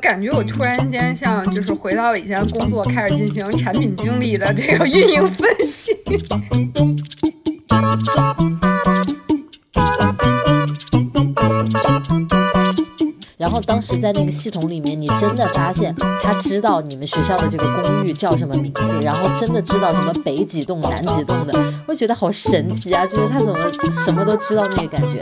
感觉我突然间像就是回到了以前工作，开始进行产品经理的这个运营分析。然后当时在那个系统里面，你真的发现他知道你们学校的这个公寓叫什么名字，然后真的知道什么北几栋南几栋的，我觉得好神奇啊，就是他怎么什么都知道那个感觉。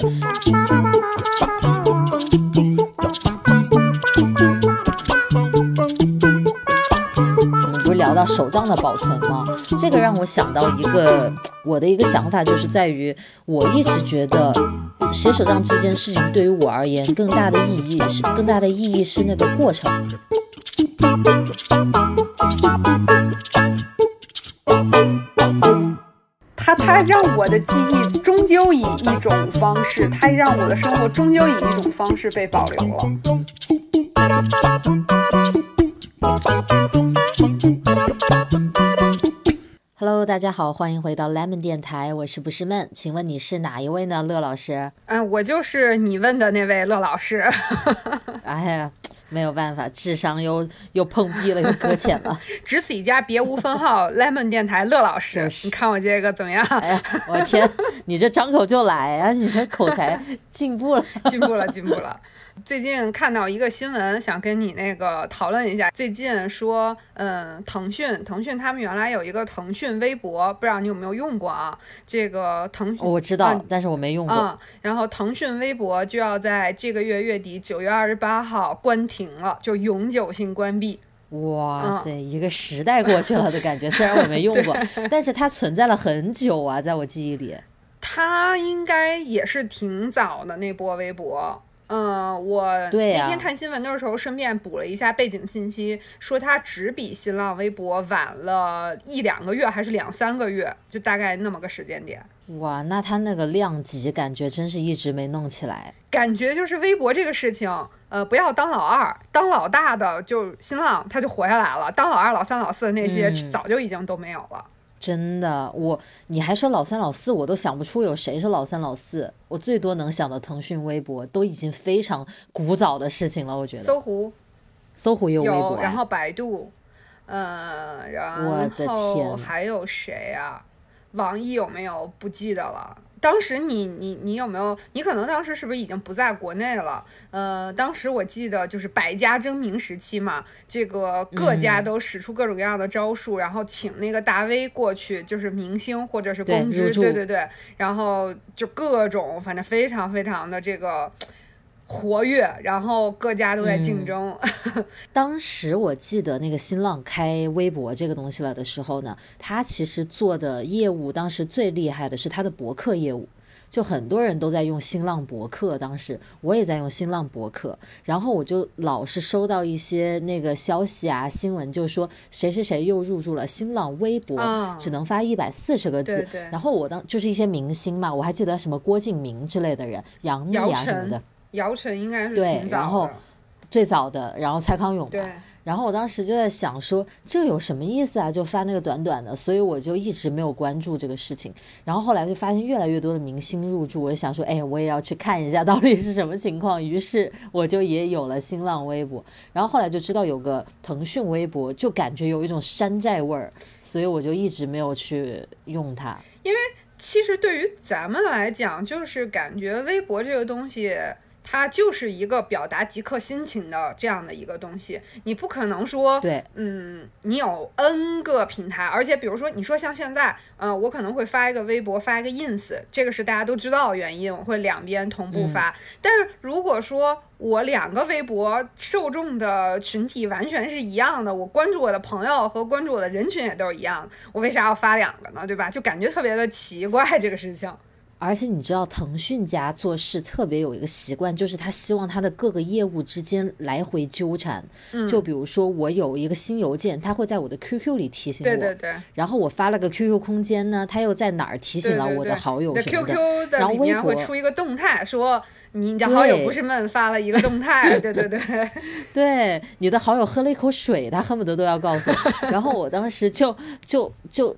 我们不是聊到手账的保存吗？这个让我想到一个我的一个想法，就是在于我一直觉得写手账这件事情对于我而言更大的意义是那个过程。它让我的记忆终究以一种方式，它让我的生活终究以一种方式被保留了。Hello， 大家好，欢迎回到 Lemon 电台，我是不是闷？请问你是哪一位呢，乐老师？我就是你问的那位乐老师。哎呀，没有办法，智商又碰壁了，又搁浅了。只此一家，别无分号。Lemon 电台，乐老师，就是，你看我这个怎么样？哎呀，我天，你这张口就来啊！你这口才进步了，进步了。最近看到一个新闻，想跟你那个讨论一下。最近说，腾讯他们原来有一个腾讯微博，不知道你有没有用过啊？这个腾讯我知道，但是我没用过。然后腾讯微博就要在这个月月底9月28号关停了，就永久性关闭。哇塞，一个时代过去了的感觉。虽然我没用过，但是它存在了很久啊，在我记忆里。它应该也是挺早的那波微博。我那天看新闻的时候顺便补了一下背景信息，说它只比新浪微博晚了1-2个月，还是2-3个月，就大概那么个时间点。哇，那它那个量级感觉真是一直没弄起来，感觉就是微博这个事情，不要当老二，当老大的就新浪，它就活下来了，当老二、老三、老四那些，早就已经都没有了。真的，你还说老三老四，我都想不出有谁是老三老四。我最多能想到腾讯微博，都已经非常古早的事情了。我觉得搜狐也有微博，然后百度，然后还有谁啊？网易有没有？不记得了。当时你有没有？你可能当时是不是已经不在国内了？当时我记得就是百家争鸣时期嘛，这个各家都使出各种各样的招数，然后请那个大 V 过去，就是明星或者是公知，对，然后就各种反正非常非常的这个活跃，然后各家都在竞争。当时我记得那个新浪开微博这个东西了的时候呢，他其实做的业务当时最厉害的是他的博客业务，就很多人都在用新浪博客，当时我也在用新浪博客，然后我就老是收到一些那个消息啊新闻，就说谁谁谁又入驻了新浪微博，只能发140个字，对，然后我就是一些明星嘛，我还记得什么郭敬明之类的人，杨幂啊什么的，姚晨应该是挺早的，对，然后最早的，然后蔡康永吧。然后我当时就在想说这有什么意思啊，就发那个短短的，所以我就一直没有关注这个事情。然后后来就发现越来越多的明星入驻，我就想说我也要去看一下到底是什么情况，于是我就也有了新浪微博。然后后来就知道有个腾讯微博，就感觉有一种山寨味儿，所以我就一直没有去用它。因为其实对于咱们来讲，就是感觉微博这个东西它就是一个表达即刻心情的这样的一个东西，你不可能说对，你有 N 个平台，而且比如说你说像现在，我可能会发一个微博，发一个 ins， 这个是大家都知道的原因，我会两边同步发。但是如果说我2个微博受众的群体完全是一样的，我关注我的朋友和关注我的人群也都是一样的，我为啥要发2个呢？对吧？就感觉特别的奇怪这个事情。而且你知道腾讯家做事特别有一个习惯，就是他希望他的各个业务之间来回纠缠，就比如说我有一个新邮件，他会在我的 QQ 里提醒我，对，然后我发了个 QQ 空间呢，他又在哪儿提醒了我的好友什么的，对，QQ 的里面会出一个动态说你的好友不是闷发了一个动态，对对对对，你的好友喝了一口水他恨不得都要告诉我。然后我当时就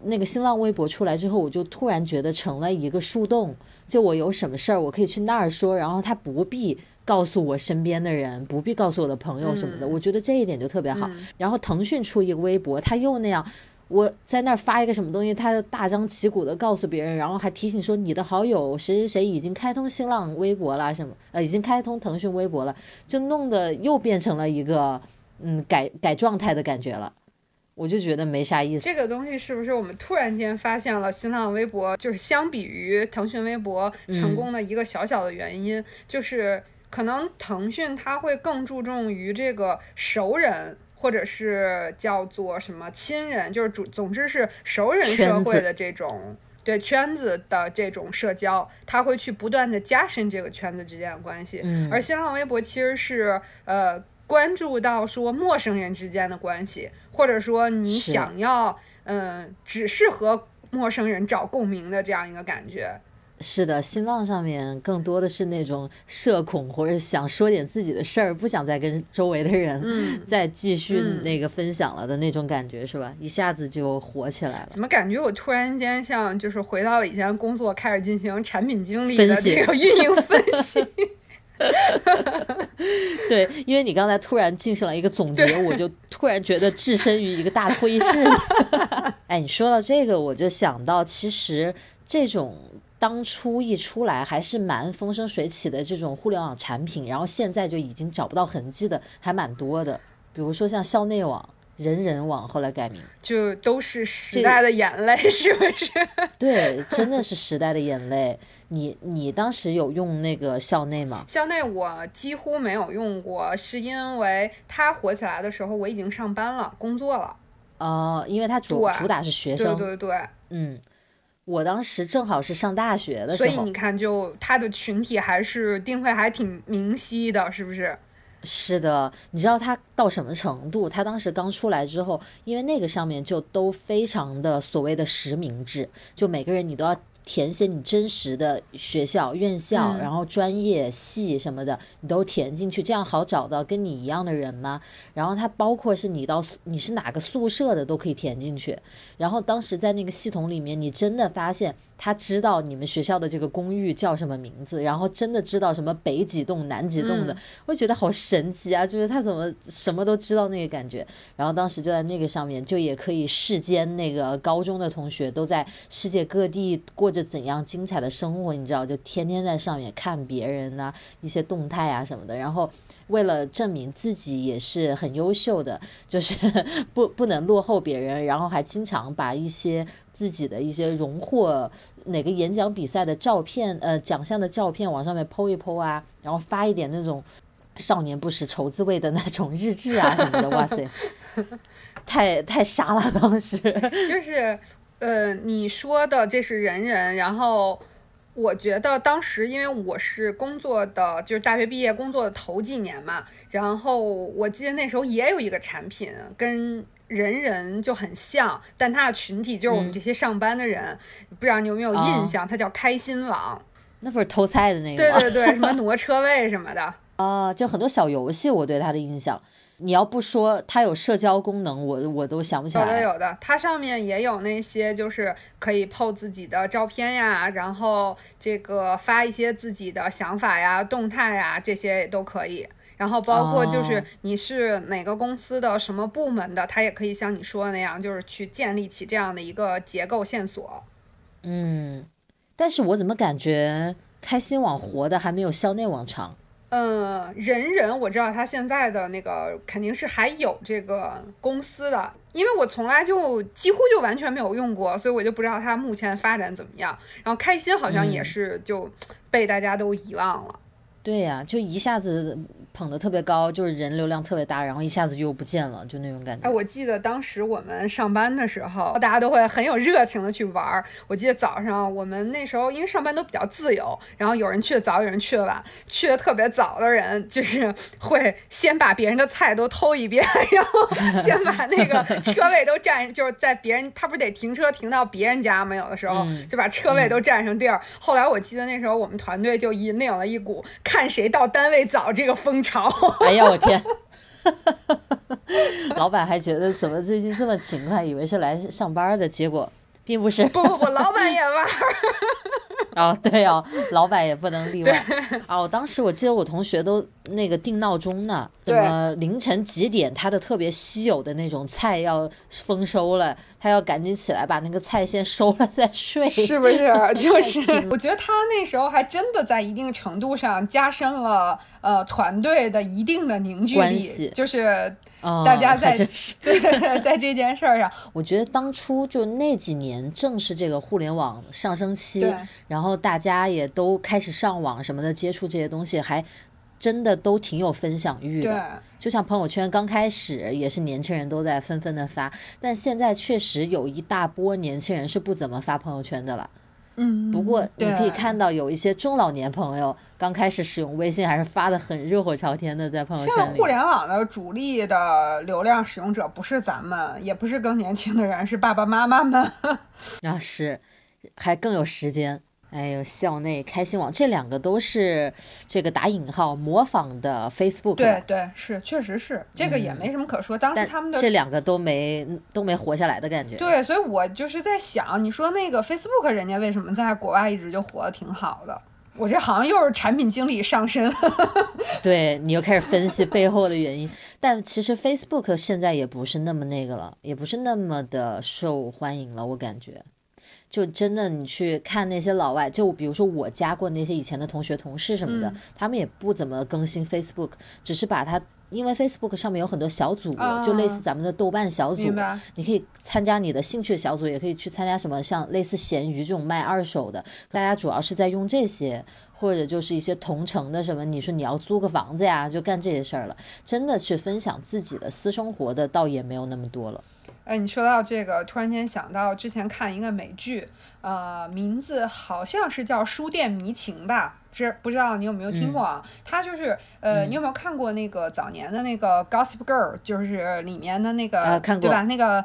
那个新浪微博出来之后，我就突然觉得成了一个树洞，就我有什么事儿我可以去那儿说，然后他不必告诉我身边的人，不必告诉我的朋友什么的，我觉得这一点就特别好。然后腾讯出一个微博，他又那样，我在那儿发一个什么东西，他大张旗鼓的告诉别人，然后还提醒说你的好友谁谁谁已经开通新浪微博了，什么已经开通腾讯微博了，就弄得又变成了一个改状态的感觉了，我就觉得没啥意思。这个东西是不是我们突然间发现了新浪微博就是相比于腾讯微博成功的一个小小的原因，就是可能腾讯它会更注重于这个熟人。或者是叫做什么亲人，就是总之是熟人社会的这种对圈子的这种社交，他会去不断的加深这个圈子之间的关系。而新浪微博其实是关注到说陌生人之间的关系，或者说你想要只是和陌生人找共鸣的这样一个感觉。是的，新浪上面更多的是那种社恐，或者想说点自己的事儿，不想再跟周围的人再继续那个分享了的那种感觉，是吧？一下子就火起来了。怎么感觉我突然间像就是回到了以前工作，开始进行产品经理的这个运营分析。对，因为你刚才突然进行了一个总结，我就突然觉得置身于一个大的会议室。哎，你说到这个，我就想到其实这种。当初一出来还是蛮风生水起的这种互联网产品，然后现在就已经找不到痕迹的还蛮多的，比如说像校内网、人人网，后来改名，就都是时代的眼泪，是不是？对，真的是时代的眼泪。你当时有用那个校内吗？校内我几乎没有用过，是因为它火起来的时候我已经上班了，工作了。哦，因为它主打是学生。对对对，嗯。我当时正好是上大学的时候，所以你看就他的群体还是定位还挺明晰的，是不是？是的。你知道他到什么程度，他当时刚出来之后，因为那个上面就都非常的所谓的实名制，就每个人你都要填写你真实的学校院校，然后专业系什么的你都填进去，这样好找到跟你一样的人嘛。然后它包括是你是哪个宿舍的都可以填进去。然后当时在那个系统里面，你真的发现他知道你们学校的这个公寓叫什么名字，然后真的知道什么北几栋南几栋的，我觉得好神奇啊，就是他怎么什么都知道那个感觉。然后当时就在那个上面就也可以世间那个高中的同学都在世界各地过着怎样精彩的生活，你知道，就天天在上面看别人啊一些动态啊什么的。然后为了证明自己也是很优秀的，就是不能落后别人，然后还经常把一些自己的一些荣获哪个演讲比赛的照片奖项的照片往上面 po 一 po 啊，然后发一点那种少年不识愁滋味的那种日志啊什么的。哇塞，太傻了当时。就是你说的这是人人，然后我觉得当时因为我是工作的，就是大学毕业工作的头几年嘛，然后我记得那时候也有一个产品跟人人就很像，但它的群体就是我们这些上班的人，不知道你有没有印象，它叫开心网。那不是偷菜的那个吗？对对对，什么挪车位什么的。啊，就很多小游戏我对它的印象。你要不说它有社交功能，我都想不起来。有的，它上面也有那些就是可以 po 自己的照片呀，然后这个发一些自己的想法呀、动态呀，这些也都可以。然后包括就是你是哪个公司的什么部门的，它也可以像你说的那样，就是去建立起这样的一个结构线索。嗯，但是我怎么感觉开心网活的还没有校内网长？人人我知道他现在的那个肯定是还有这个公司的，因为我从来就几乎就完全没有用过，所以我就不知道他目前发展怎么样。然后开心好像也是就被大家都遗忘了。对呀，就一下子捧得特别高，就是人流量特别大，然后一下子就不见了，就那种感觉。哎，我记得当时我们上班的时候，大家都会很有热情的去玩。我记得早上我们那时候因为上班都比较自由，然后有人去的早，有人去的晚，去的特别早的人就是会先把别人的菜都偷一遍，然后先把那个车位都占，就是在别人他不是得停车停到别人家吗？有的时候就把车位都占上地儿。后来我记得那时候我们团队就引领了一股看谁到单位早这个风潮。哎呀我天老板还觉得怎么最近这么勤快，以为是来上班的，结果并不是。不老板也玩哦对哦，老板也不能例外啊！我当时我记得我同学都那个定闹钟呢，怎么凌晨几点他的特别稀有的那种菜要丰收了，他要赶紧起来把那个菜先收了再睡，是不是？就是我觉得他那时候还真的在一定程度上加深了团队的一定的凝聚力，就是大家在、在这件事上。我觉得当初就那几年正是这个互联网上升期，然后大家也都开始上网什么的，接触这些东西还真的都挺有分享欲的。就像朋友圈刚开始也是年轻人都在纷纷的发，但现在确实有一大波年轻人是不怎么发朋友圈的了。嗯，不过你可以看到有一些中老年朋友刚开始使用微信还是发的很热火朝天的，在朋友圈里。现在互联网的主力的流量使用者不是咱们，也不是更年轻的人，是爸爸妈妈们啊，是还更有时间。哎呦，校内开心网这两个都是这个打引号模仿的 Facebook。 对对，是确实是，这个也没什么可说、当时他们的这两个都没活下来的感觉。对，所以我就是在想，你说那个 Facebook 人家为什么在国外一直就活得挺好的，我这好像又是产品经理上身对，你又开始分析背后的原因但其实 Facebook 现在也不是那么那个了，也不是那么的受欢迎了，我感觉就真的你去看那些老外，就比如说我加过那些以前的同学同事什么的、他们也不怎么更新 Facebook， 只是把它，因为 Facebook 上面有很多小组、就类似咱们的豆瓣小组，你可以参加你的兴趣小组，也可以去参加什么像类似闲鱼这种卖二手的，大家主要是在用这些，或者就是一些同城的什么，你说你要租个房子呀，就干这些事儿了，真的去分享自己的私生活的倒也没有那么多了。哎，你说到这个，突然间想到之前看一个美剧，名字好像是叫《书店迷情》吧，不知道你有没有听过啊？它就是你有没有看过那个早年的那个《Gossip Girl》，就是里面的那个、看过对吧？那个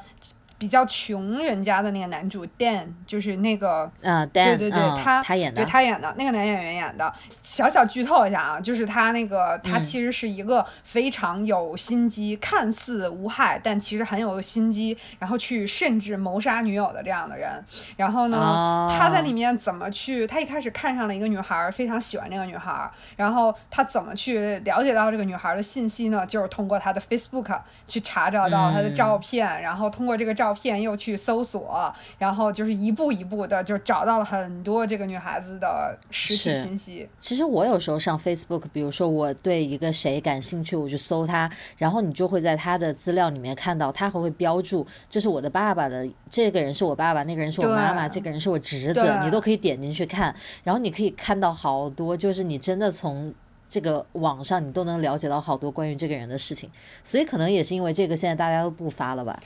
比较穷人家的那个男主 Dan， 就是那个Dan， 对对对，他演的，对他演的那个男演员演的。小小剧透一下啊，就是他那个他其实是一个非常有心机，看似无害，但其实很有心机，然后去甚至谋杀女友的这样的人。然后呢，他在里面怎么去？他一开始看上了一个女孩，非常喜欢这个女孩，然后他怎么去了解到这个女孩的信息呢？就是通过他的 Facebook 去查找到她的照片，然后通过这个照片又去搜索，然后就是一步一步的就找到了很多这个女孩子的实体信息。其实我有时候上 Facebook， 比如说我对一个谁感兴趣，我就搜他，然后你就会在他的资料里面看到他还会标注这是我的爸爸的，这个人是我爸爸，那个人是我妈妈，这个人是我侄子，你都可以点进去看，然后你可以看到好多，就是你真的从这个网上你都能了解到好多关于这个人的事情。所以可能也是因为这个现在大家都不发了吧，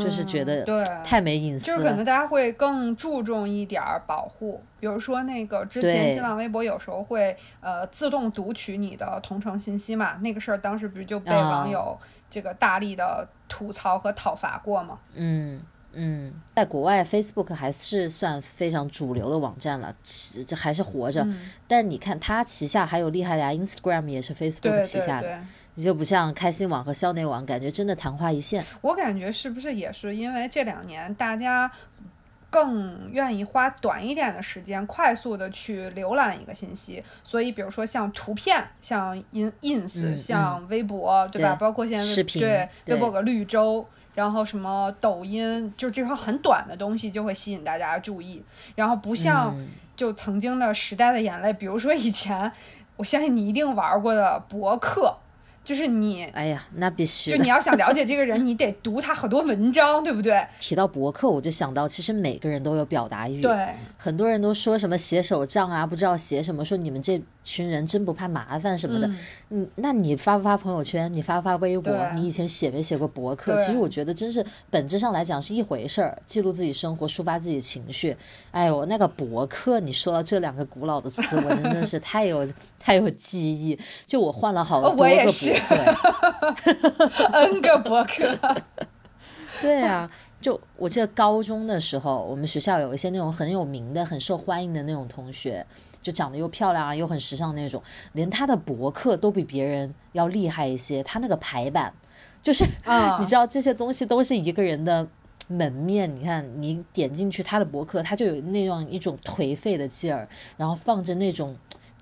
就是觉得太没隐私了，就是可能大家会更注重一点保护。比如说那个之前新浪微博有时候会自动读取你的同城信息嘛，那个事儿当时不是就被网友这个大力的吐槽和讨伐过吗？在国外 Facebook 还是算非常主流的网站了，这还是活着。但你看它旗下还有厉害的Instagram 也是 Facebook 旗下的。对对对，你就不像开心网和校内网，感觉真的昙花一现。我感觉是不是也是因为这两年大家更愿意花短一点的时间快速的去浏览一个信息，所以比如说像图片，像 ins、像微博，对吧？对，包括现在视频，对，微博个绿洲，然后什么抖音，就这块很短的东西就会吸引大家注意，然后不像就曾经的时代的眼泪，比如说以前我相信你一定玩过的博客，就是你，哎呀，那必须。就你要想了解这个人，你得读他很多文章，对不对？提到博客，我就想到，其实每个人都有表达欲。对，很多人都说什么写手账啊，不知道写什么，说你们这群人真不怕麻烦什么的，那你发不发朋友圈，你发不发微博，你以前写没写过博客，其实我觉得真是本质上来讲是一回事儿，记录自己生活，抒发自己情绪。哎呦，那个博客，你说到这两个古老的词，我真的是太有记忆，就我换了好多个博客，我也是n 个博客。对啊，就我记得高中的时候，我们学校有一些那种很有名的很受欢迎的那种同学，就长得又漂亮啊又很时尚那种，连他的博客都比别人要厉害一些，他那个排版就是你知道这些东西都是一个人的门面，你看你点进去他的博客，他就有那样一种颓废的劲儿，然后放着那种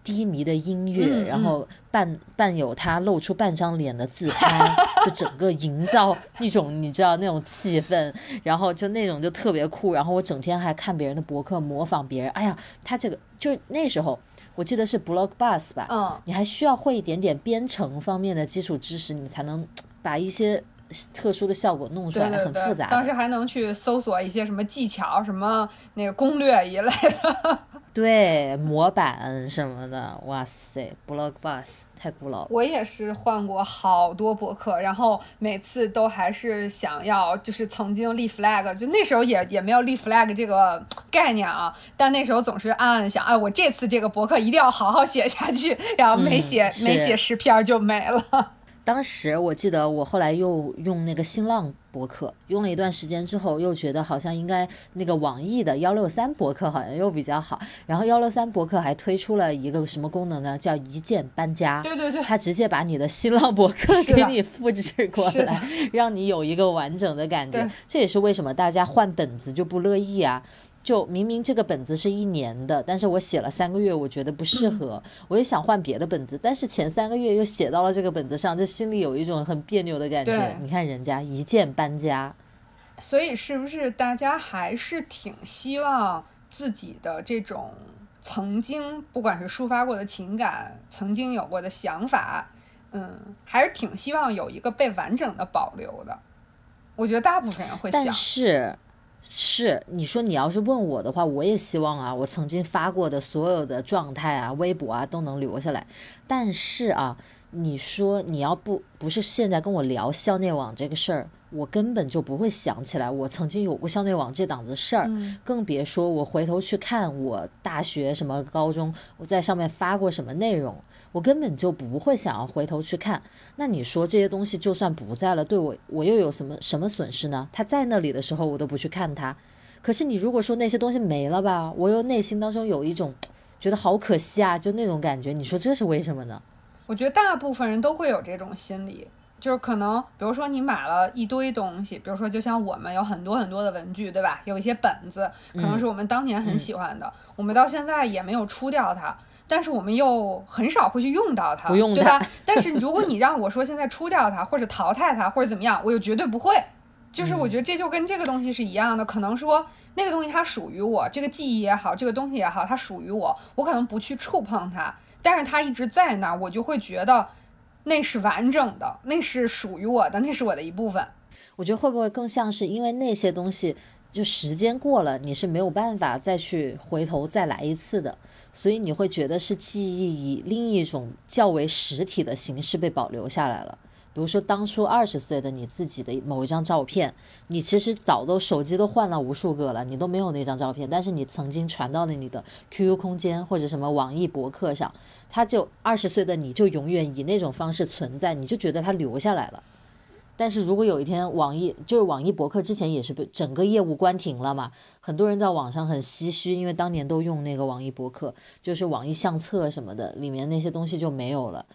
低迷的音乐，然后伴有他露出半张脸的自拍，就整个营造一种你知道那种气氛，然后就那种就特别酷。然后我整天还看别人的博客，模仿别人。哎呀，他这个就那时候我记得是 Blog Bus 吧，你还需要会一点点编程方面的基础知识，你才能把一些特殊的效果弄出来，对对对，很复杂。当时还能去搜索一些什么技巧、什么那个攻略一类的，对，模板什么的。哇塞 ，Blog Bus 太古老了。我也是换过好多博客，然后每次都还是想要，就是曾经立 flag， 就那时候也没有立 flag 这个概念啊，但那时候总是暗暗想，哎，我这次这个博客一定要好好写下去，然后没写10篇就没了。当时我记得我后来又用那个新浪博客用了一段时间之后，又觉得好像应该那个网易的163博客好像又比较好，然后163博客还推出了一个什么功能呢，叫一键搬家。对对对，它直接把你的新浪博客给你复制过来，让你有一个完整的感觉。这也是为什么大家换本子就不乐意啊，就明明这个本子是1年的，但是我写了3个月，我觉得不适合，我也想换别的本子，但是前3个月又写到了这个本子上，这心里有一种很别扭的感觉。你看人家一键搬家，所以是不是大家还是挺希望自己的这种曾经不管是抒发过的情感，曾经有过的想法，还是挺希望有一个被完整的保留的。我觉得大部分人会想，但是你说你要是问我的话，我也希望啊，我曾经发过的所有的状态啊、微博啊都能留下来。但是啊，你说你要不是现在跟我聊校内网这个事儿，我根本就不会想起来我曾经有过校内网这档子事儿，更别说我回头去看我大学什么高中我在上面发过什么内容，我根本就不会想要回头去看。那你说这些东西就算不在了，对我又有什么损失呢？它在那里的时候我都不去看它，可是你如果说那些东西没了吧，我又内心当中有一种觉得好可惜啊，就那种感觉。你说这是为什么呢？我觉得大部分人都会有这种心理，就是可能比如说你买了一堆东西，比如说就像我们有很多很多的文具，对吧，有一些本子可能是我们当年很喜欢的，我们到现在也没有出掉它，但是我们又很少会去用到它，不用它，对吧？但是如果你让我说现在出掉它或者淘汰它或者怎么样，我又绝对不会。就是我觉得这就跟这个东西是一样的，可能说那个东西它属于我，这个记忆也好，这个东西也好，它属于我，我可能不去触碰它，但是它一直在那，我就会觉得那是完整的，那是属于我的，那是我的一部分。我觉得会不会更像是因为那些东西就时间过了，你是没有办法再去回头再来一次的，所以你会觉得是记忆以另一种较为实体的形式被保留下来了。比如说当初20岁的你自己的某一张照片，你其实早都手机都换了无数个了，你都没有那张照片，但是你曾经传到了你的 QQ 空间或者什么网易博客上，它就20岁的你就永远以那种方式存在，你就觉得它留下来了。但是如果有一天网易博客之前也是被整个业务关停了嘛，很多人在网上很唏嘘，因为当年都用那个网易博客，就是网易相册什么的，里面那些东西就没有了，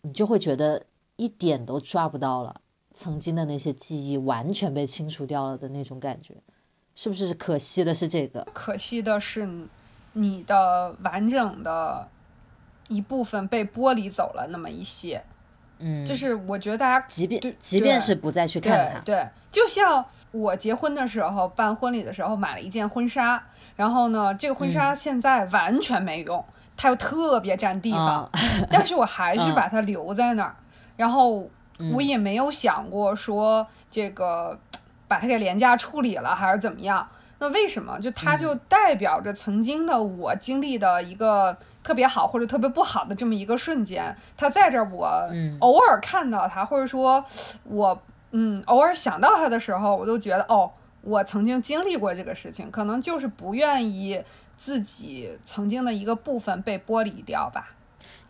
你就会觉得一点都抓不到了，曾经的那些记忆完全被清除掉了的那种感觉。是不是可惜的是这个？可惜的是你的完整的一部分被剥离走了那么一些。就是我觉得大家即便是不再去看它， 对，就像我结婚的时候办婚礼的时候买了一件婚纱，然后呢这个婚纱现在完全没用，它又特别占地方，但是我还是把它留在那儿。然后我也没有想过说这个把它给廉价处理了还是怎么样，那为什么？就它就代表着曾经的我经历的一个特别好或者特别不好的这么一个瞬间，它在这儿，我偶尔看到它，或者说我偶尔想到它的时候，我都觉得哦，我曾经经历过这个事情，可能就是不愿意自己曾经的一个部分被剥离掉吧。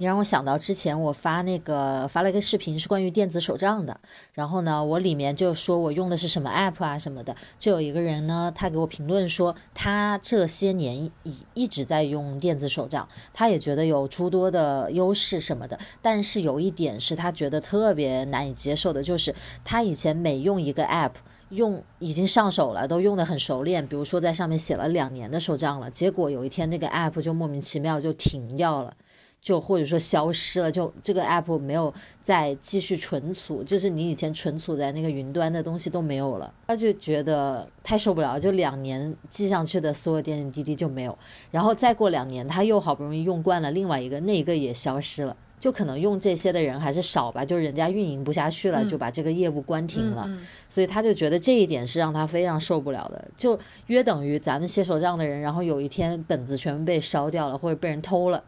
你让我想到之前我发了一个视频，是关于电子手账的。然后呢，我里面就说我用的是什么 app 啊什么的。就有一个人呢，他给我评论说，他这些年一直在用电子手账，他也觉得有诸多的优势什么的。但是有一点是他觉得特别难以接受的，就是他以前每用一个 app。用已经上手了，都用得很熟练，比如说在上面写了2年的手账了，结果有一天那个 app 就莫名其妙就停掉了，就或者说消失了，就这个 app 没有再继续存储，就是你以前存储在那个云端的东西都没有了，他就觉得太受不了，就2年记上去的所有点点滴滴就没有，然后再过2年他又好不容易用惯了另外一个，那一个也消失了。就可能用这些的人还是少吧，就人家运营不下去了，就把这个业务关停了，所以他就觉得这一点是让他非常受不了的，就约等于咱们写手账的人，然后有一天本子全部被烧掉了，或者被人偷了，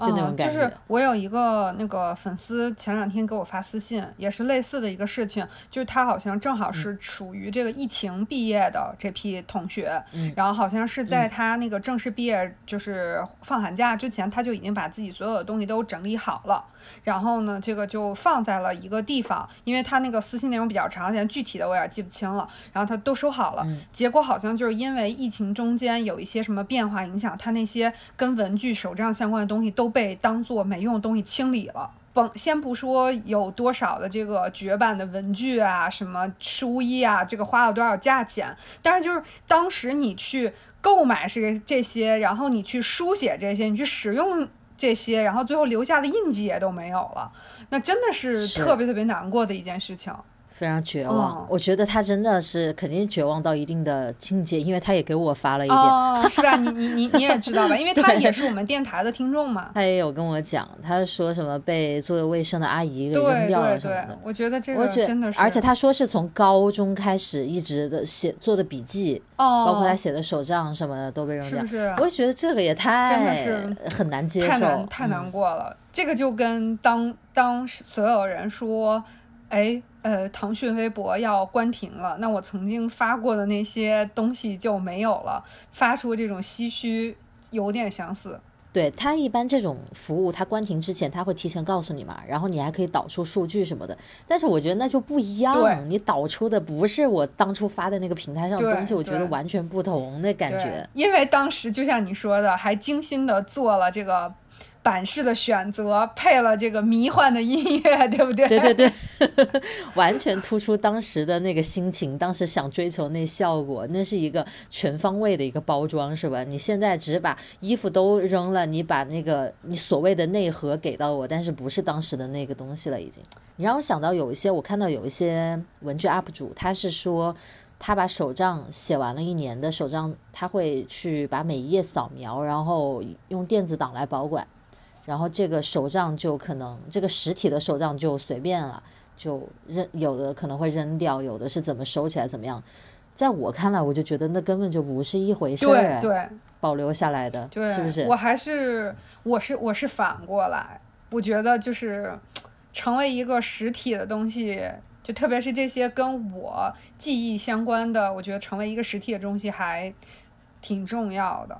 就那种感觉。就是我有一个那个粉丝前2天给我发私信，也是类似的一个事情，就是他好像正好是属于这个疫情毕业的这批同学，然后好像是在他那个正式毕业就是放寒假之前，他就已经把自己所有的东西都整理好了，然后呢这个就放在了一个地方，因为他那个私信内容比较长，现在具体的我也记不清了，然后他都收好了，结果好像就是因为疫情中间有一些什么变化影响，他那些跟文具手账相关的东西都被当作没用的东西清理了。先不说有多少的这个绝版的文具啊什么书衣啊，这个花了多少价钱，但是就是当时你去购买是这些，然后你去书写这些，你去使用这些，然后最后留下的印记也都没有了，那真的是特别特别难过的一件事情，非常绝望。我觉得他真的是肯定绝望到一定的境界，因为他也给我发了一点，是吧？你也知道吧？因为他也是我们电台的听众嘛。他也有跟我讲，他说什么被作为卫生的阿姨给扔掉了什么的。对对对，我觉得这个真的是，而且他说是从高中开始一直的做的笔记，包括他写的手账什么的都被扔掉，是不是？我觉得这个也真的是很难接受，太难过了。这个就跟当所有人说，哎。腾讯微博要关停了，那我曾经发过的那些东西就没有了，发出这种唏嘘有点相似。对，他一般这种服务他关停之前他会提前告诉你嘛，然后你还可以导出数据什么的，但是我觉得那就不一样，你导出的不是我当初发的那个平台上的东西，我觉得完全不同的感觉。因为当时就像你说的，还精心的做了这个版式的选择，配了这个迷幻的音乐，对不对？对对对，完全突出当时的那个心情，当时想追求那效果，那是一个全方位的一个包装，是吧？你现在只把衣服都扔了，你把那个你所谓的内核给到我，但是不是当时的那个东西了已经。你让我想到有一些，我看到有一些文具 UP 主，他是说他把手账写完了1年的手账，他会去把每一页扫描，然后用电子档来保管。然后这个手账就可能这个实体的手账就随便了，就有的可能会扔掉，有的是怎么收起来怎么样。在我看来，我就觉得那根本就不是一回事儿。对，保留下来的，对，是不是？我是反过来，我觉得就是成为一个实体的东西，就特别是这些跟我记忆相关的，我觉得成为一个实体的东西还挺重要的。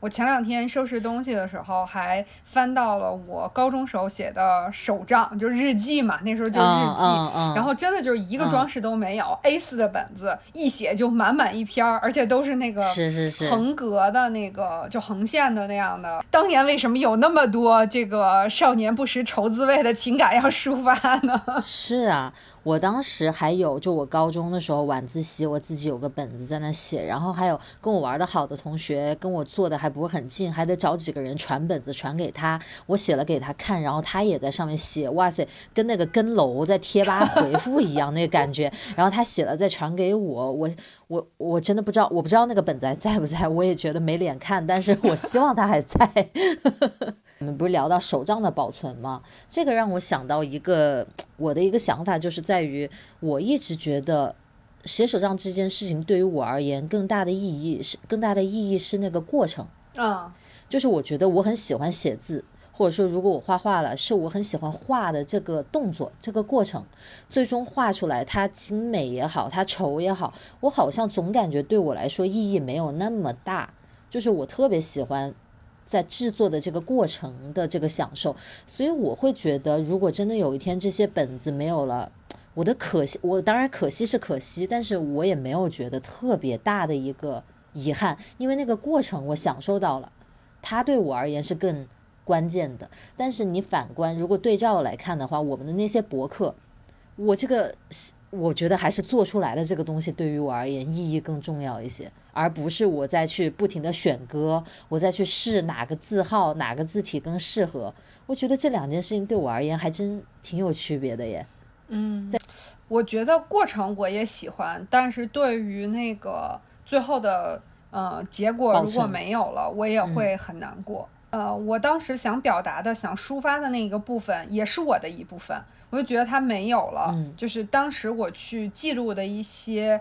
我前2天收拾东西的时候，还翻到了我高中时候写的手账，就是日记嘛，那时候就是日记，然后真的就是一个装饰都没有，A4 的本子一写就满满一篇，而且都是那个横格的那个就横线的那样的。当年为什么有那么多这个少年不识愁滋味的情感要抒发呢？是啊，我当时还有就我高中的时候晚自习，我自己有个本子在那写，然后还有跟我玩的好的同学，跟我坐的还不是很近，还得找几个人传本子传给他，我写了给他看，然后他也在上面写，哇塞，跟那个跟楼在贴吧回复一样那个感觉，然后他写了再传给我，我真的不知道，我不知道那个本子还在不在，我也觉得没脸看，但是我希望他还在。我们不是聊到手账的保存吗？这个让我想到一个我的一个想法，就是在于我一直觉得写手账这件事情对于我而言更大的意义是那个过程啊，就是我觉得我很喜欢写字，或者说如果我画画了，是我很喜欢画的这个动作这个过程，最终画出来它精美也好，它丑也好，我好像总感觉对我来说意义没有那么大，就是我特别喜欢在制作的这个过程的这个享受。所以我会觉得如果真的有一天这些本子没有了，我的可惜，我当然可惜是可惜，但是我也没有觉得特别大的一个遗憾，因为那个过程我享受到了，它对我而言是更关键的。但是你反观如果对照来看的话，我们的那些博客，我觉得还是做出来的这个东西对于我而言意义更重要一些，而不是我再去不停的选歌，我再去试哪个字号哪个字体更适合。我觉得这两件事情对我而言还真挺有区别的耶。嗯，我觉得过程我也喜欢，但是对于那个最后的结果如果没有了，我也会很难过。我当时想表达的想抒发的那个部分也是我的一部分，我就觉得它没有了，就是当时我去记录的一些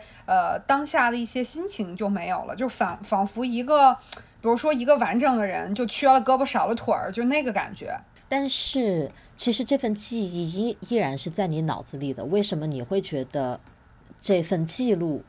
当下的一些心情就没有了，就仿佛一个比如说一个完整的人就缺了胳膊少了腿儿，就那个感觉。但是其实这份记忆依然是在你脑子里的，为什么你会觉得这份记录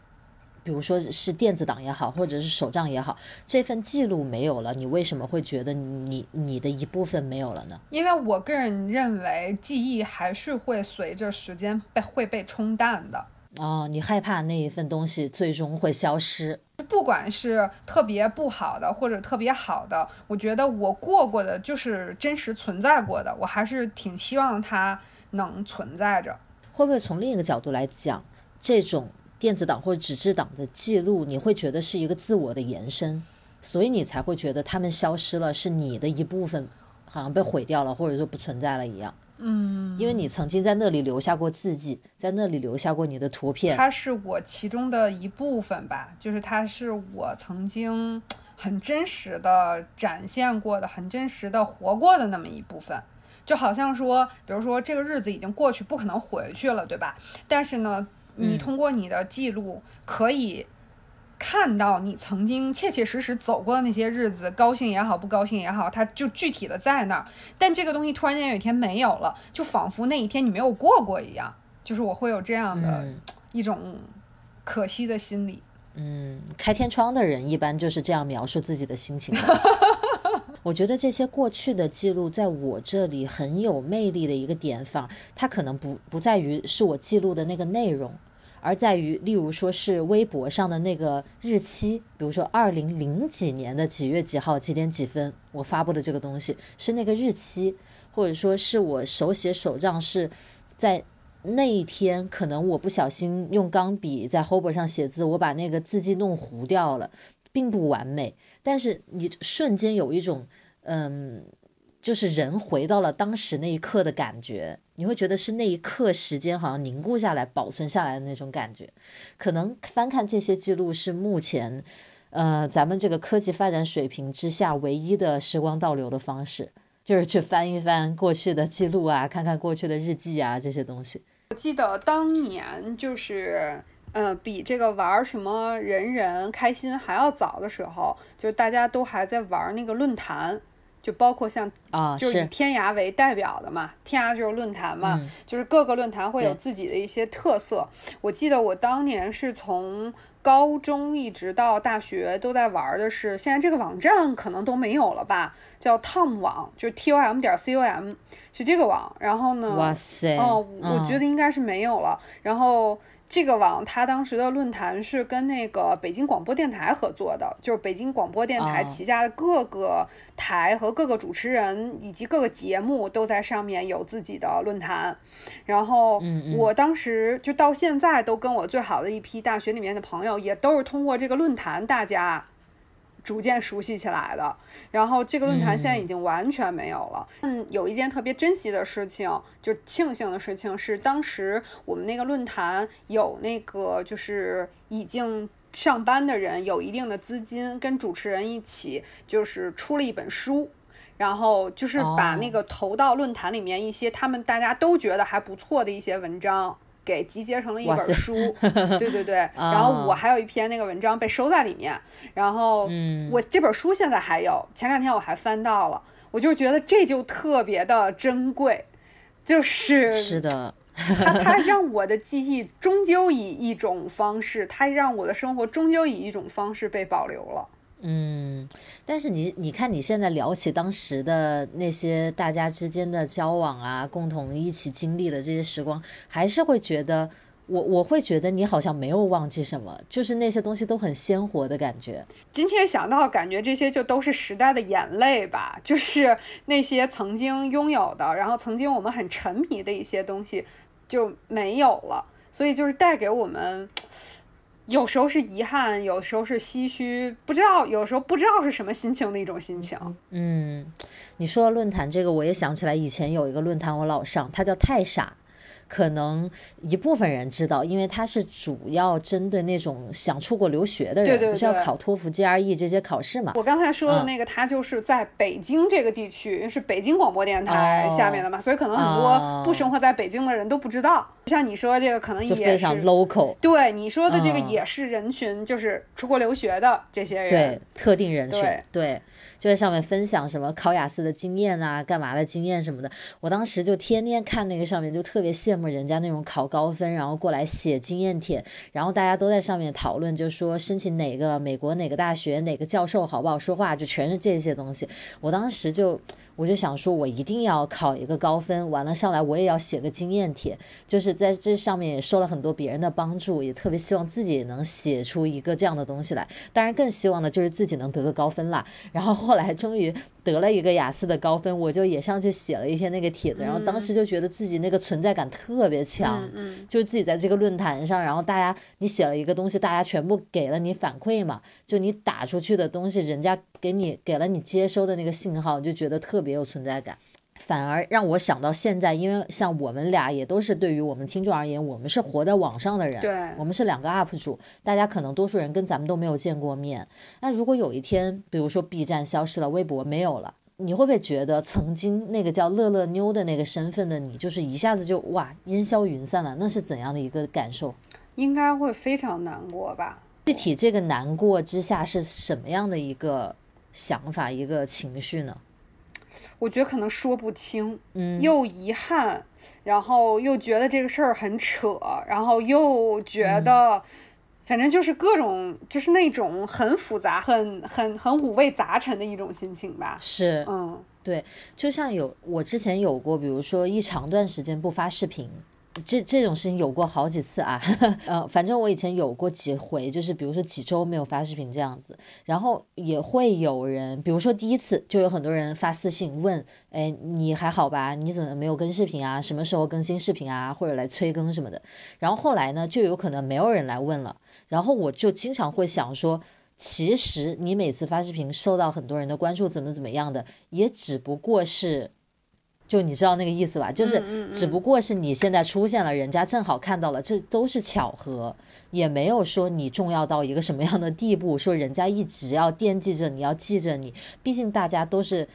比如说是电子档也好或者是手账也好，这份记录没有了，你为什么会觉得你的一部分没有了呢？因为我个人认为记忆还是会随着时间会被冲淡的。哦，你害怕那一份东西最终会消失，不管是特别不好的或者特别好的，我觉得我过的就是真实存在过的，我还是挺希望它能存在着。会不会从另一个角度来讲，这种电子档或者纸质档的记录你会觉得是一个自我的延伸，所以你才会觉得他们消失了，是你的一部分好像被毁掉了或者说不存在了一样。嗯，因为你曾经在那里留下过字迹，在那里留下过你的图片，它是我其中的一部分吧，就是它是我曾经很真实的展现过的很真实的活过的那么一部分。就好像说比如说这个日子已经过去不可能回去了对吧，但是呢你通过你的记录可以看到你曾经切切实实走过的那些日子，高兴也好不高兴也好，它就具体的在那儿。但这个东西突然间有一天没有了，就仿佛那一天你没有过一样，就是我会有这样的一种可惜的心理。嗯，开天窗的人一般就是这样描述自己的心情的。我觉得这些过去的记录在我这里很有魅力的一个点方，它可能不在于是我记录的那个内容，而在于例如说是微博上的那个日期，比如说2000几年的几月几号几点几分我发布的这个东西是那个日期，或者说是我手写手账是在那一天可能我不小心用钢笔在 Hobo 上写字，我把那个字迹弄糊掉了，并不完美，但是你瞬间有一种就是人回到了当时那一刻的感觉，你会觉得是那一刻时间好像凝固下来保存下来的那种感觉。可能翻看这些记录是目前咱们这个科技发展水平之下唯一的时光倒流的方式，就是去翻一翻过去的记录啊，看看过去的日记啊这些东西。我记得当年就是比这个玩什么人人开心还要早的时候，就大家都还在玩那个论坛，就包括像就是以天涯为代表的嘛，天涯就是论坛嘛，就是各个论坛会有自己的一些特色。我记得我当年是从高中一直到大学都在玩的是，现在这个网站可能都没有了吧，叫 Tom 网，就是 tom.com 是这个网。然后呢，哇塞，我觉得应该是没有了。然后这个网它当时的论坛是跟那个北京广播电台合作的，就是北京广播电台旗下的各个台和各个主持人以及各个节目都在上面有自己的论坛。然后我当时就到现在都跟我最好的一批大学里面的朋友也都是通过这个论坛大家逐渐熟悉起来的。然后这个论坛现在已经完全没有了。有一件特别珍惜的事情，就庆幸的事情是，当时我们那个论坛有那个就是已经上班的人有一定的资金，跟主持人一起就是出了一本书，然后就是把那个投到论坛里面一些他们大家都觉得还不错的一些文章。给集结成了一本书，对对对，然后我还有一篇那个文章被收在里面，然后我这本书现在还有，前两天我还翻到了，我就觉得这就特别的珍贵，就是是的，它让我的记忆终究以一种方式，它让我的生活终究以一种方式被保留了。嗯，但是你看你现在聊起当时的那些大家之间的交往啊，共同一起经历的这些时光，还是会觉得我会觉得你好像没有忘记什么，就是那些东西都很鲜活的感觉。今天想到感觉这些就都是时代的眼泪吧，就是那些曾经拥有的，然后曾经我们很沉迷的一些东西就没有了，所以就是带给我们有时候是遗憾，有时候是唏嘘，不知道，有时候不知道是什么心情的一种心情。嗯，你说论坛这个，我也想起来以前有一个论坛我老上，它叫太傻，可能一部分人知道，因为它是主要针对那种想出国留学的人，对对对，不是要考托福 GRE 这些考试嘛。我刚才说的那个，它就是在北京这个地区，是北京广播电台下面的嘛，所以可能很多不生活在北京的人都不知道。像你说这个可能也是就非常 local， 对，你说的这个也是人群，就是出国留学的这些人，对，特定人群， 对，就在上面分享什么考雅思的经验啊，干嘛的经验什么的。我当时就天天看那个上面，就特别羡慕人家那种考高分然后过来写经验帖，然后大家都在上面讨论，就说申请哪个美国哪个大学哪个教授好不好说话，就全是这些东西。我当时我就想说我一定要考一个高分，完了上来我也要写个经验帖，就是在这上面也受了很多别人的帮助，也特别希望自己也能写出一个这样的东西来，当然更希望的就是自己能得个高分啦。然后后来终于得了一个雅思的高分，我就也上去写了一篇那个帖子，然后当时就觉得自己那个存在感特别强，就是自己在这个论坛上，然后大家你写了一个东西，大家全部给了你反馈嘛，就你打出去的东西人家给了你接收的那个信号，就觉得特别有存在感。反而让我想到现在，因为像我们俩也都是对于我们听众而言，我们是活在网上的人，对，我们是两个 UP 主，大家可能多数人跟咱们都没有见过面。那如果有一天比如说 B 站消失了，微博没有了，你会不会觉得曾经那个叫乐乐妞的那个身份的你，就是一下子就哇烟消云散了？那是怎样的一个感受？应该会非常难过吧。具体这个难过之下是什么样的一个想法一个情绪呢？我觉得可能说不清，又遗憾，然后又觉得这个事儿很扯，然后又觉得，反正就是各种，就是那种很复杂、很五味杂陈的一种心情吧。是，对，就像我之前有过，比如说一长段时间不发视频。这种事情有过好几次啊，反正我以前有过几回，就是比如说几周没有发视频这样子，然后也会有人，比如说第一次就有很多人发私信问，哎，你还好吧？你怎么没有更视频啊？什么时候更新视频啊？或者来催更什么的。然后后来呢，就有可能没有人来问了，然后我就经常会想说，其实你每次发视频受到很多人的关注，怎么样的，也只不过是。就你知道那个意思吧，就是只不过是你现在出现了，人家正好看到了，这都是巧合，也没有说你重要到一个什么样的地步，说人家一直要惦记着你，要记着你，毕竟大家都是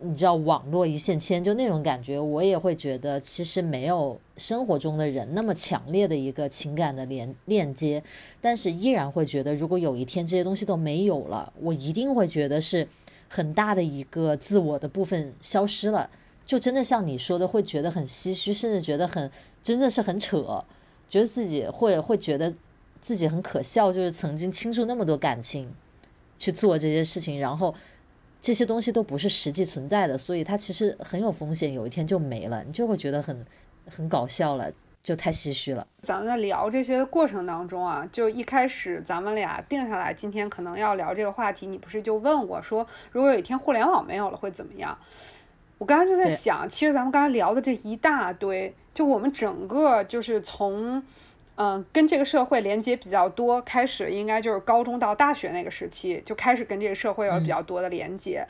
你知道网络一线牵，就那种感觉。我也会觉得其实没有生活中的人那么强烈的一个情感的链接，但是依然会觉得如果有一天这些东西都没有了，我一定会觉得是很大的一个自我的部分消失了，就真的像你说的会觉得很唏嘘，甚至觉得真的是很扯，觉得自己会觉得自己很可笑，就是曾经倾注那么多感情去做这些事情，然后这些东西都不是实际存在的，所以它其实很有风险，有一天就没了，你就会觉得很搞笑了，就太唏嘘了。咱们在聊这些过程当中啊，就一开始咱们俩定下来今天可能要聊这个话题，你不是就问我说如果有一天互联网没有了会怎么样，我刚才就在想，其实咱们刚才聊的这一大堆，就我们整个就是从跟这个社会连接比较多开始，应该就是高中到大学那个时期就开始跟这个社会有比较多的连接，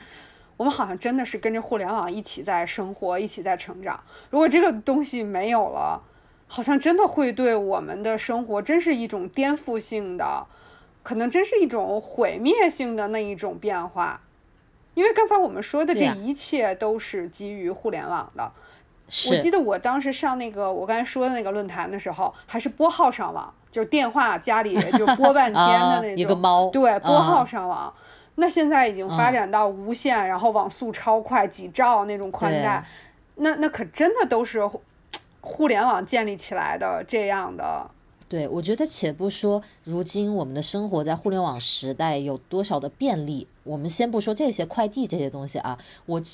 我们好像真的是跟着互联网一起在生活一起在成长。如果这个东西没有了，好像真的会对我们的生活真是一种颠覆性的，可能真是一种毁灭性的那一种变化。因为刚才我们说的这一切都是基于互联网的，我记得我当时上那个我刚才说的那个论坛的时候，还是拨号上网，就是电话家里就拨半天的那种、啊、一个猫，对，拨号上网、啊、那现在已经发展到无线、啊、然后网速超快，几兆那种宽带，那可真的都是互联网建立起来的这样的。对，我觉得且不说如今我们的生活在互联网时代有多少的便利，我们先不说这些快递这些东西啊，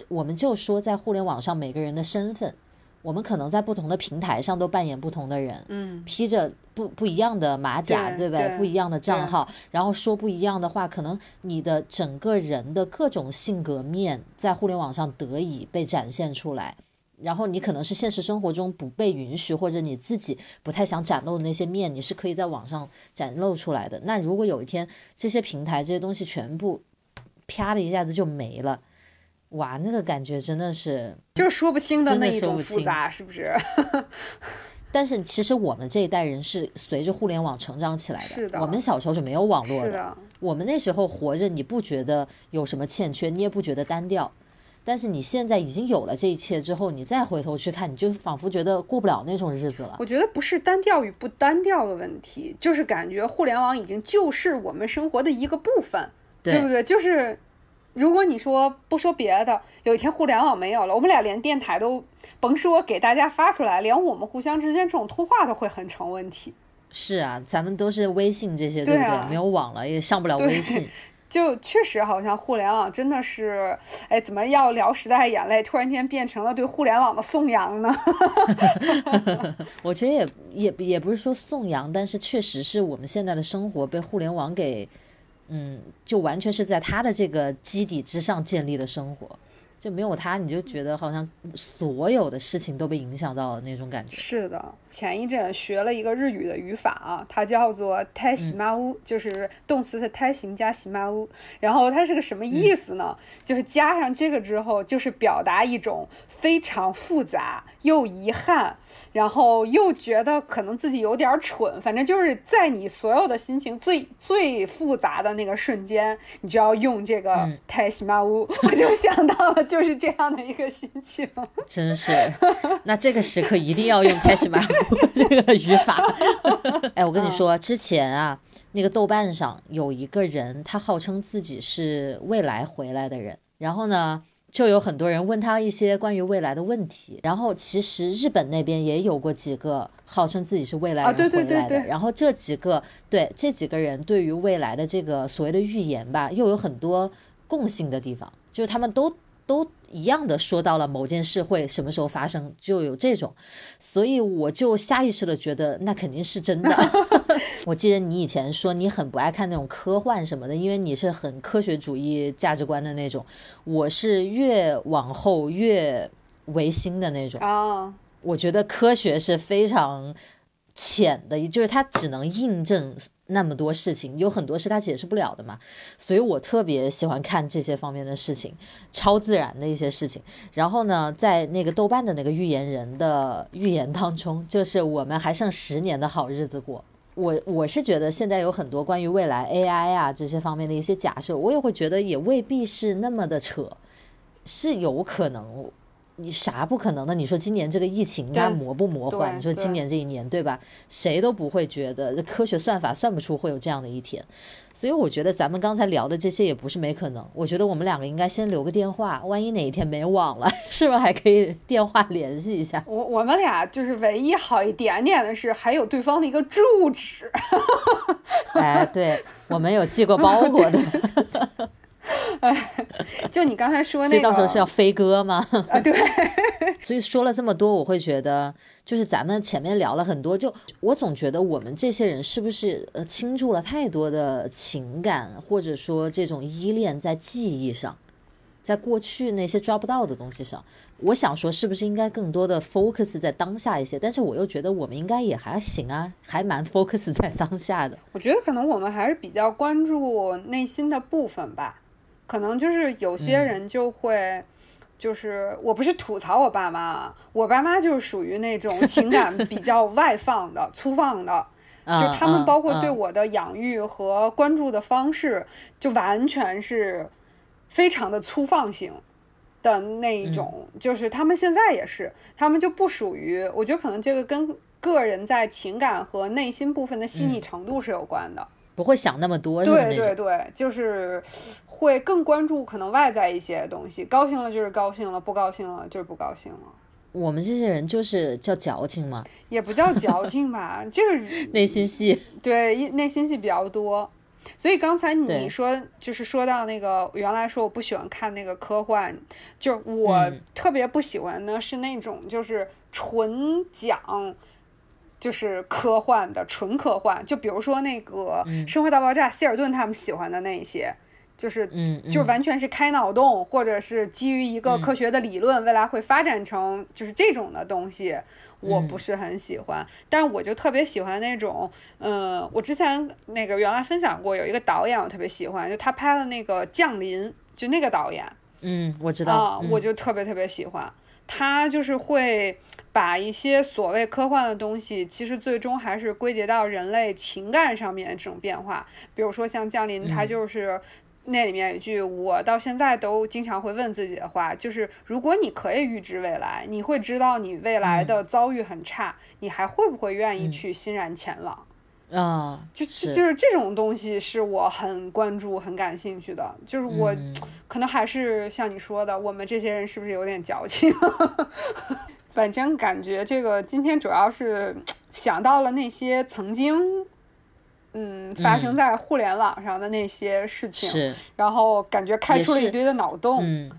我们就说在互联网上每个人的身份，我们可能在不同的平台上都扮演不同的人，嗯，披着不一样的马甲，对吧？不一样的账号，然后说不一样的话，可能你的整个人的各种性格面在互联网上得以被展现出来，然后你可能是现实生活中不被允许或者你自己不太想展露的那些面，你是可以在网上展露出来的。那如果有一天这些平台这些东西全部啪的一下子就没了，哇，那个感觉真的是就是说不清的那一种复杂，是不是？但是其实我们这一代人是随着互联网成长起来的，是的，我们小时候是没有网络 的，我们那时候活着你不觉得有什么欠缺，你也不觉得单调，但是你现在已经有了这一切之后，你再回头去看，你就仿佛觉得过不了那种日子了。我觉得不是单调与不单调的问题，就是感觉互联网已经就是我们生活的一个部分， 对不对？就是如果你说不说别的，有一天互联网没有了，我们俩连电台都甭说给大家发出来，连我们互相之间这种通话都会很成问题。是啊，咱们都是微信这些， 对不对？没有网了也上不了微信。就确实好像互联网真的是，哎，怎么要聊时代眼泪突然间变成了对互联网的颂扬呢？我觉得也不是说颂扬，但是确实是我们现在的生活被互联网给就完全是在它的这个基底之上建立的生活，就没有它你就觉得好像所有的事情都被影响到了那种感觉。是的，前一阵学了一个日语的语法啊，它叫做太喜马乌，就是动词的太形加喜马乌，然后它是个什么意思呢、就是加上这个之后就是表达一种非常复杂又遗憾，然后又觉得可能自己有点蠢，反正就是在你所有的心情最最复杂的那个瞬间，你就要用这个太喜马乌，我就想到了就是这样的一个心情。真是，那这个时刻一定要用太喜马乌这个语法。哎，我跟你说，之前啊那个豆瓣上有一个人，他号称自己是未来回来的人，然后呢就有很多人问他一些关于未来的问题，然后其实日本那边也有过几个号称自己是未来人回来的，对，然后这几个人对于未来的这个所谓的预言吧，又有很多共性的地方，就是他们都一样的说到了某件事会什么时候发生，就有这种，所以我就下意识的觉得那肯定是真的。我记得你以前说你很不爱看那种科幻什么的，因为你是很科学主义价值观的那种，我是越往后越唯心的那种、我觉得科学是非常浅的，就是它只能印证那么多事情，有很多是它解释不了的嘛，所以我特别喜欢看这些方面的事情，超自然的一些事情。然后呢在那个豆瓣的那个预言人的预言当中，就是我们还剩10年的好日子过，我是觉得现在有很多关于未来 AI 啊这些方面的一些假设，我也会觉得也未必是那么的扯，是有可能你啥不可能的，你说今年这个疫情它魔不魔幻，你说今年这一年 对吧，谁都不会觉得，科学算法算不出会有这样的一天，所以我觉得咱们刚才聊的这些也不是没可能，我觉得我们两个应该先留个电话，万一哪一天没网了是不是还可以电话联系一下。我们俩就是唯一好一点点的是还有对方的一个住址。哎，对，我们有寄过包裹的。哎，就你刚才说那个，所以到时候是要飞鸽吗？啊，对。所以说了这么多，我会觉得就是咱们前面聊了很多，就我总觉得我们这些人是不是倾注了太多的情感，或者说这种依恋在记忆上，在过去那些抓不到的东西上。我想说是不是应该更多的 focus 在当下一些，但是我又觉得我们应该也还行啊，还蛮 focus 在当下的。我觉得可能我们还是比较关注内心的部分吧，可能就是有些人就会，就是我不是吐槽我爸妈，我爸妈就是属于那种情感比较外放的粗放的，就他们包括对我的养育和关注的方式就完全是非常的粗放型，的那一种，就是他们现在也是，他们就不属于，我觉得可能这个跟个人在情感和内心部分的细腻程度是有关的，不会想那么多。对对对，就是会更关注可能外在一些东西，高兴了就是高兴了，不高兴了就是不高兴了。我们这些人就是叫矫情嘛，也不叫矫情吧，就是内心戏。对，内心戏比较多。所以刚才你说就是说到那个，原来说我不喜欢看那个科幻，就我特别不喜欢呢是那种就是纯讲就是科幻的，纯科幻，就比如说那个生活大爆炸，谢尔顿他们喜欢的那一些，就是就完全是开脑洞，或者是基于一个科学的理论未来会发展成就是这种的东西，我不是很喜欢。但是我就特别喜欢那种我之前那个原来分享过有一个导演我特别喜欢，就他拍了那个降临，就那个导演我知道我就特别喜欢他，就是会把一些所谓科幻的东西其实最终还是归结到人类情感上面这种变化。比如说像降临，他就是那里面有一句我到现在都经常会问自己的话，就是如果你可以预知未来，你会知道你未来的遭遇很差，你还会不会愿意去欣然前往啊？就是这种东西是我很关注很感兴趣的。就是我可能还是像你说的，我们这些人是不是有点矫情反正感觉这个今天主要是想到了那些曾经发生在互联网上的那些事情，是，然后感觉开出了一堆的脑洞。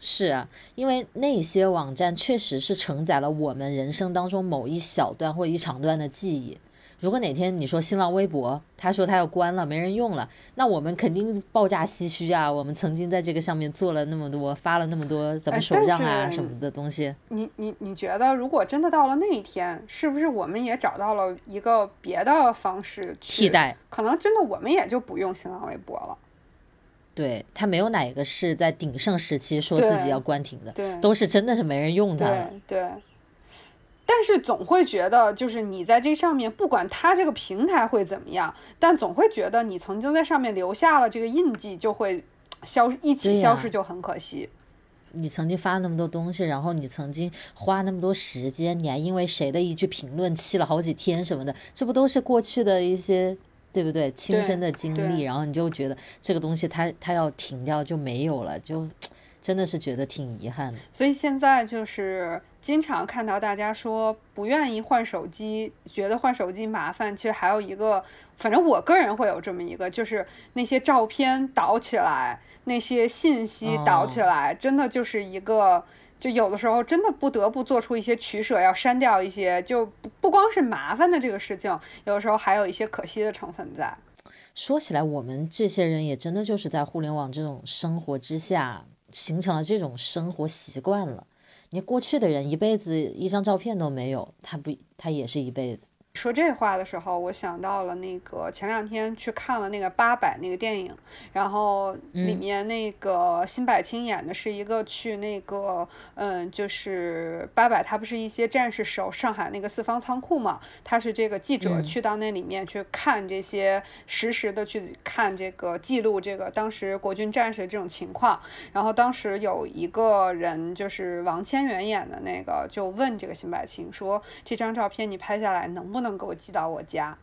是啊，因为那些网站确实是承载了我们人生当中某一小段或一长段的记忆。如果哪天你说新浪微博，他说他要关了，没人用了，那我们肯定爆炸唏嘘啊！我们曾经在这个上面做了那么多，发了那么多咱们手账啊什么的东西。你觉得，如果真的到了那一天，是不是我们也找到了一个别的方式替代？可能真的我们也就不用新浪微博了。对，他没有哪一个是在鼎盛时期说自己要关停的，都是真的是没人用它了。对。但是总会觉得，就是你在这上面，不管它这个平台会怎么样，但总会觉得你曾经在上面留下了这个印记，就会一起消失，就很可惜。你曾经发那么多东西，然后你曾经花那么多时间，你还因为谁的一句评论气了好几天什么的，这不都是过去的一些，对不对？亲身的经历，然后你就觉得这个东西它要停掉就没有了，就真的是觉得挺遗憾的。所以现在就是经常看到大家说不愿意换手机，觉得换手机麻烦，其实还有一个，反正我个人会有这么一个，就是那些照片导起来，那些信息导起来，真的就是一个，就有的时候真的不得不做出一些取舍，要删掉一些，就不光是麻烦的这个事情，有的时候还有一些可惜的成分在。说起来，我们这些人也真的就是在互联网这种生活之下，形成了这种生活习惯了。你过去的人一辈子一张照片都没有，他也是一辈子。说这话的时候，我想到了那个前两天去看了那个《800》那个电影，然后里面那个辛柏青演的是一个去那个就是800，他不是一些战士守上海那个四方仓库嘛，他是这个记者去到那里面去看这些实时的去看这个记录这个当时国军战士的这种情况。然后当时有一个人就是王千源演的那个，就问这个辛柏青说：“这张照片你拍下来能不能？”能给我寄到我家，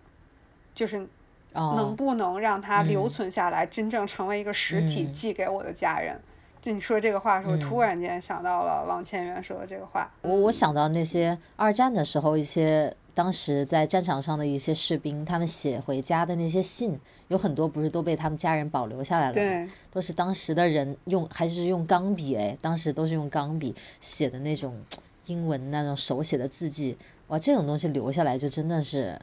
就是能不能让它留存下来，真正成为一个实体寄给我的家人。就你说这个话的时候，突然间想到了王千源说的这个话。我想到那些二战的时候，一些当时在战场上的一些士兵，他们写回家的那些信，有很多不是都被他们家人保留下来了，对，都是当时的人还是用钢笔，当时都是用钢笔写的那种英文那种手写的字迹。哇，这种东西留下来就真的是，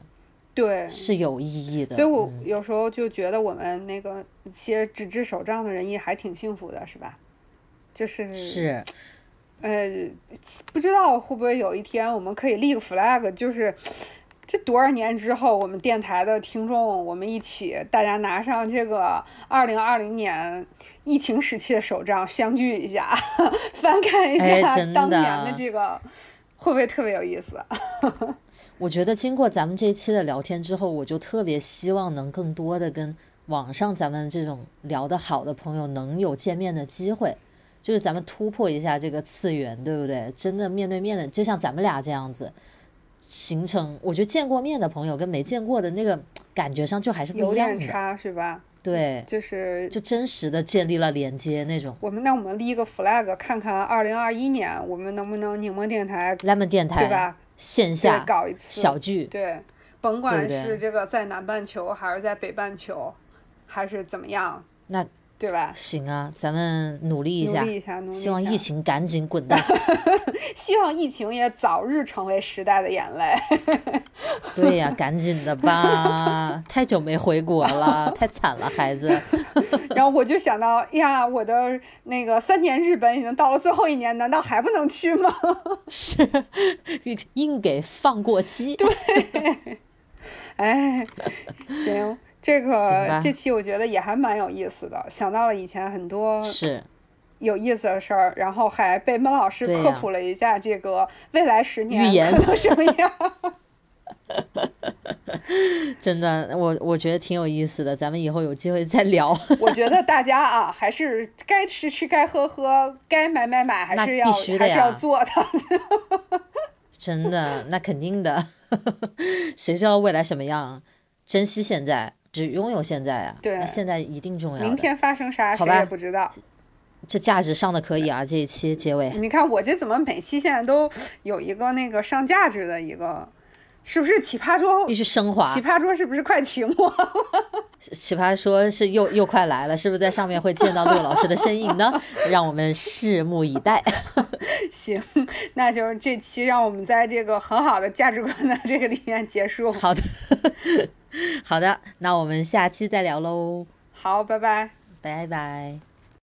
对，是有意义的。所以我有时候就觉得我们那个些纸质手账的人也还挺幸福的，是吧？就是，不知道会不会有一天我们可以立个 flag， 就是这多少年之后，我们电台的听众，我们一起大家拿上这个2020年疫情时期的手账，相聚一下，翻看一下当年的这个。会不会特别有意思啊？我觉得经过咱们这一期的聊天之后，我就特别希望能更多的跟网上咱们这种聊得好的朋友能有见面的机会，就是咱们突破一下这个次元，对不对？真的面对面的，就像咱们俩这样子形成，我觉得见过面的朋友跟没见过的那个感觉上就还是不一样的，有点差是吧？对，就真实的建立了连接那种。我们立一个 flag， 看看2021年我们能不能柠檬电台、Lemon 电台，对吧？线下搞一次小聚，对，甭管是这个在南半球还是在北半球，还是怎么样，那对吧？行啊，咱们努力一下，希望疫情赶紧滚蛋，希望疫情也早日成为时代的眼泪。对呀，赶紧的吧，太久没回国了，太惨了，孩子。然后我就想到呀，我的那个3年日本已经到了最后一年，难道还不能去吗？是，硬给放过期。对，哎，行。这期我觉得也还蛮有意思的，想到了以前很多是有意思的事儿，然后还被孟老师科普了一下这个未来10年预言可能什么样。真的，我觉得挺有意思的，咱们以后有机会再聊。我觉得大家啊，还是该吃吃，该喝喝，该买，还是要做的。真的，那肯定的。谁知道未来什么样？珍惜现在。只拥有现在啊，对，现在一定重要的。明天发生啥谁也不知道。这价值上的可以啊，这一期结尾。你看我这怎么每期现在都有一个那个上价值的一个，是不是奇葩说必须升华？奇葩说是不是快期末了？奇葩说是又快来了，是不是在上面会见到陆老师的身影呢？让我们拭目以待。行，那就是这期让我们在这个很好的价值观的这个里面结束。好的。好的，那我们下期再聊喽。好，拜拜，拜拜。